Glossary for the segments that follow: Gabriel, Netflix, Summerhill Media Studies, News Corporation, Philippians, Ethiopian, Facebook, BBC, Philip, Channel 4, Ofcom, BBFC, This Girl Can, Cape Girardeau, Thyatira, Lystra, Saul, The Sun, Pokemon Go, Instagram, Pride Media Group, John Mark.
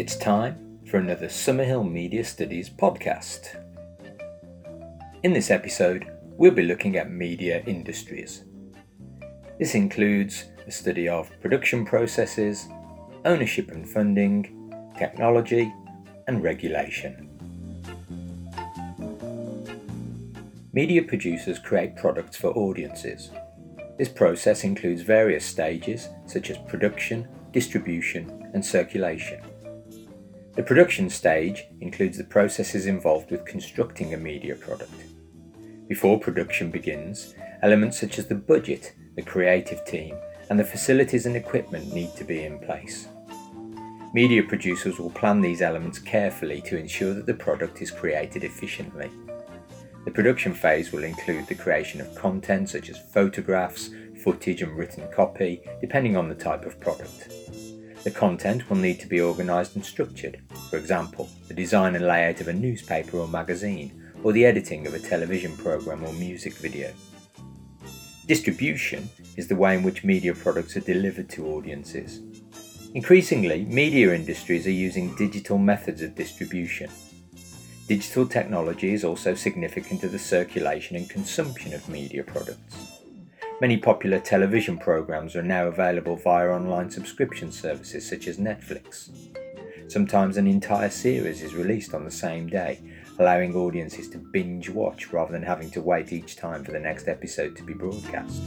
It's time for another Summerhill Media Studies podcast. In this episode, we'll be looking at media industries. This includes a study of production processes, ownership and funding, technology, and regulation. Media producers create products for audiences. This process includes various stages such as production, distribution, and circulation. The production stage includes the processes involved with constructing a media product. Before production begins, elements such as the budget, the creative team, and the facilities and equipment need to be in place. Media producers will plan these elements carefully to ensure that the product is created efficiently. The production phase will include the creation of content such as photographs, footage and written copy, depending on the type of product. The content will need to be organised and structured, for example, the design and layout of a newspaper or magazine, or the editing of a television programme or music video. Distribution is the way in which media products are delivered to audiences. Increasingly, media industries are using digital methods of distribution. Digital technology is also significant to the circulation and consumption of media products. Many popular television programs are now available via online subscription services such as Netflix. Sometimes an entire series is released on the same day, allowing audiences to binge watch rather than having to wait each time for the next episode to be broadcast.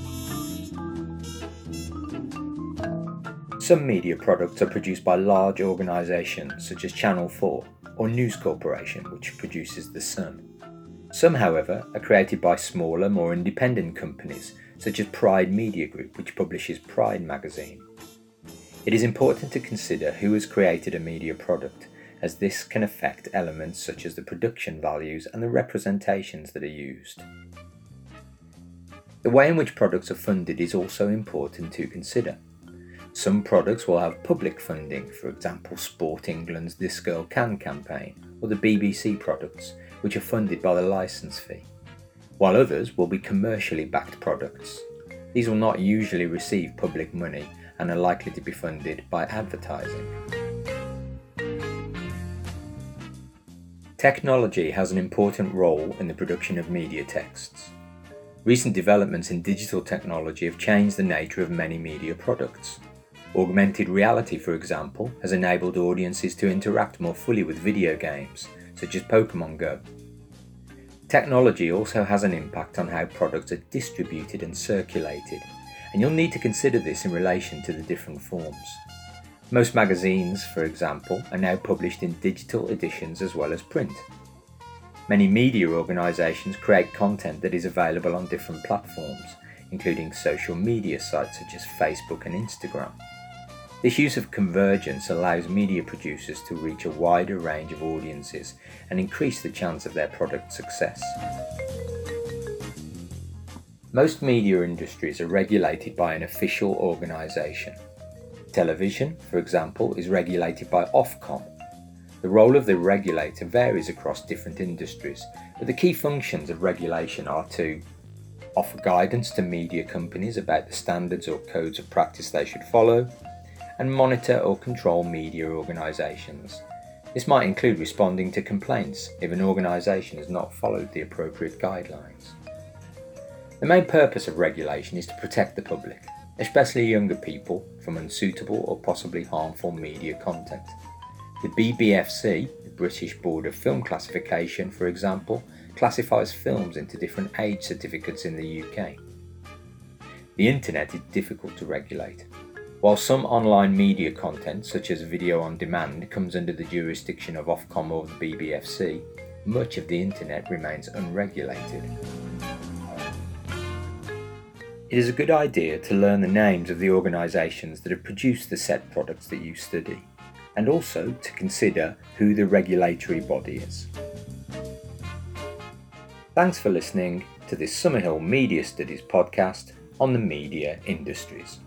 Some media products are produced by large organisations such as Channel 4. Or News Corporation, which produces The Sun. Some, however, are created by smaller, more independent companies, such as Pride Media Group, which publishes Pride magazine. It is important to consider who has created a media product, as this can affect elements such as the production values and the representations that are used. The way in which products are funded is also important to consider. Some products will have public funding, for example Sport England's This Girl Can campaign or the BBC products, which are funded by the licence fee, while others will be commercially backed products. These will not usually receive public money and are likely to be funded by advertising. Technology has an important role in the production of media texts. Recent developments in digital technology have changed the nature of many media products. Augmented reality, for example, has enabled audiences to interact more fully with video games, such as Pokemon Go. Technology also has an impact on how products are distributed and circulated, and you'll need to consider this in relation to the different forms. Most magazines, for example, are now published in digital editions as well as print. Many media organisations create content that is available on different platforms, including social media sites such as Facebook and Instagram. This use of convergence allows media producers to reach a wider range of audiences and increase the chance of their product success. Most media industries are regulated by an official organisation. Television, for example, is regulated by Ofcom. The role of the regulator varies across different industries, but the key functions of regulation are to offer guidance to media companies about the standards or codes of practice they should follow, and monitor or control media organisations. This might include responding to complaints if an organisation has not followed the appropriate guidelines. The main purpose of regulation is to protect the public, especially younger people, from unsuitable or possibly harmful media content. The BBFC, the British Board of Film Classification, for example, classifies films into different age certificates in the UK. The internet is difficult to regulate. While some online media content, such as video on demand, comes under the jurisdiction of Ofcom or the BBFC, much of the internet remains unregulated. It is a good idea to learn the names of the organisations that have produced the said products that you study, and also to consider who the regulatory body is. Thanks for listening to this Summerhill Media Studies podcast on the media industries.